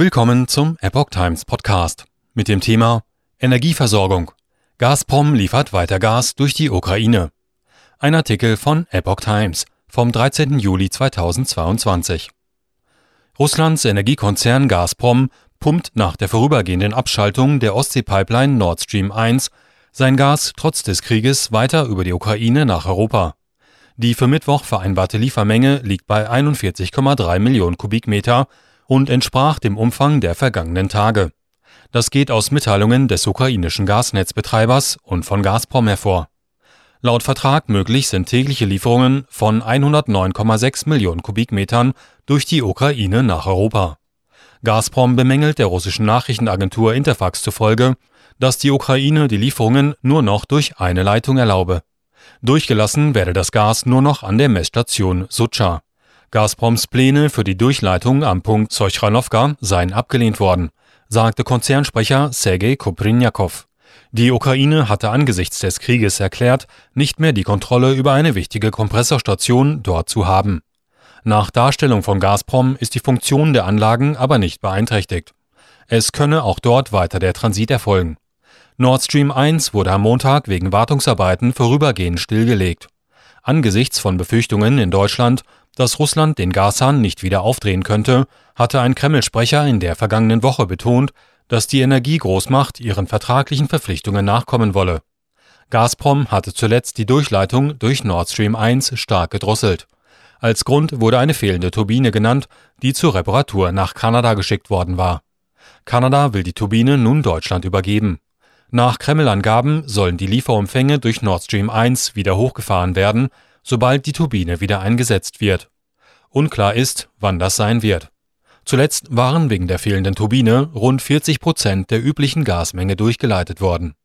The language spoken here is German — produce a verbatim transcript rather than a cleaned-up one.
Willkommen zum Epoch Times Podcast mit dem Thema Energieversorgung. Gazprom liefert weiter Gas durch die Ukraine. Ein Artikel von Epoch Times vom dreizehnten Juli zweitausendzweiundzwanzig. Russlands Energiekonzern Gazprom pumpt nach der vorübergehenden Abschaltung der Ostsee-Pipeline Nord Stream eins sein Gas trotz des Krieges weiter über die Ukraine nach Europa. Die für Mittwoch vereinbarte Liefermenge liegt bei einundvierzig Komma drei Millionen Kubikmeter und entsprach dem Umfang der vergangenen Tage. Das geht aus Mitteilungen des ukrainischen Gasnetzbetreibers und von Gazprom hervor. Laut Vertrag möglich sind tägliche Lieferungen von hundertneun Komma sechs Millionen Kubikmetern durch die Ukraine nach Europa. Gazprom bemängelt der russischen Nachrichtenagentur Interfax zufolge, dass die Ukraine die Lieferungen nur noch durch eine Leitung erlaube. Durchgelassen werde das Gas nur noch an der Messstation Sucha. Gazproms Pläne für die Durchleitung am Punkt Zeuchranovka seien abgelehnt worden, sagte Konzernsprecher Sergei Koprinakov. Die Ukraine hatte angesichts des Krieges erklärt, nicht mehr die Kontrolle über eine wichtige Kompressorstation dort zu haben. Nach Darstellung von Gazprom ist die Funktion der Anlagen aber nicht beeinträchtigt. Es könne auch dort weiter der Transit erfolgen. Nord Stream eins wurde am Montag wegen Wartungsarbeiten vorübergehend stillgelegt. Angesichts von Befürchtungen in Deutschland, dass Russland den Gashahn nicht wieder aufdrehen könnte, hatte ein Kreml-Sprecher in der vergangenen Woche betont, dass die Energiegroßmacht ihren vertraglichen Verpflichtungen nachkommen wolle. Gazprom hatte zuletzt die Durchleitung durch Nord Stream eins stark gedrosselt. Als Grund wurde eine fehlende Turbine genannt, die zur Reparatur nach Kanada geschickt worden war. Kanada will die Turbine nun Deutschland übergeben. Nach Kreml-Angaben sollen die Lieferumfänge durch Nord Stream eins wieder hochgefahren werden, sobald die Turbine wieder eingesetzt wird. Unklar ist, wann das sein wird. Zuletzt waren wegen der fehlenden Turbine rund vierzig Prozent der üblichen Gasmenge durchgeleitet worden.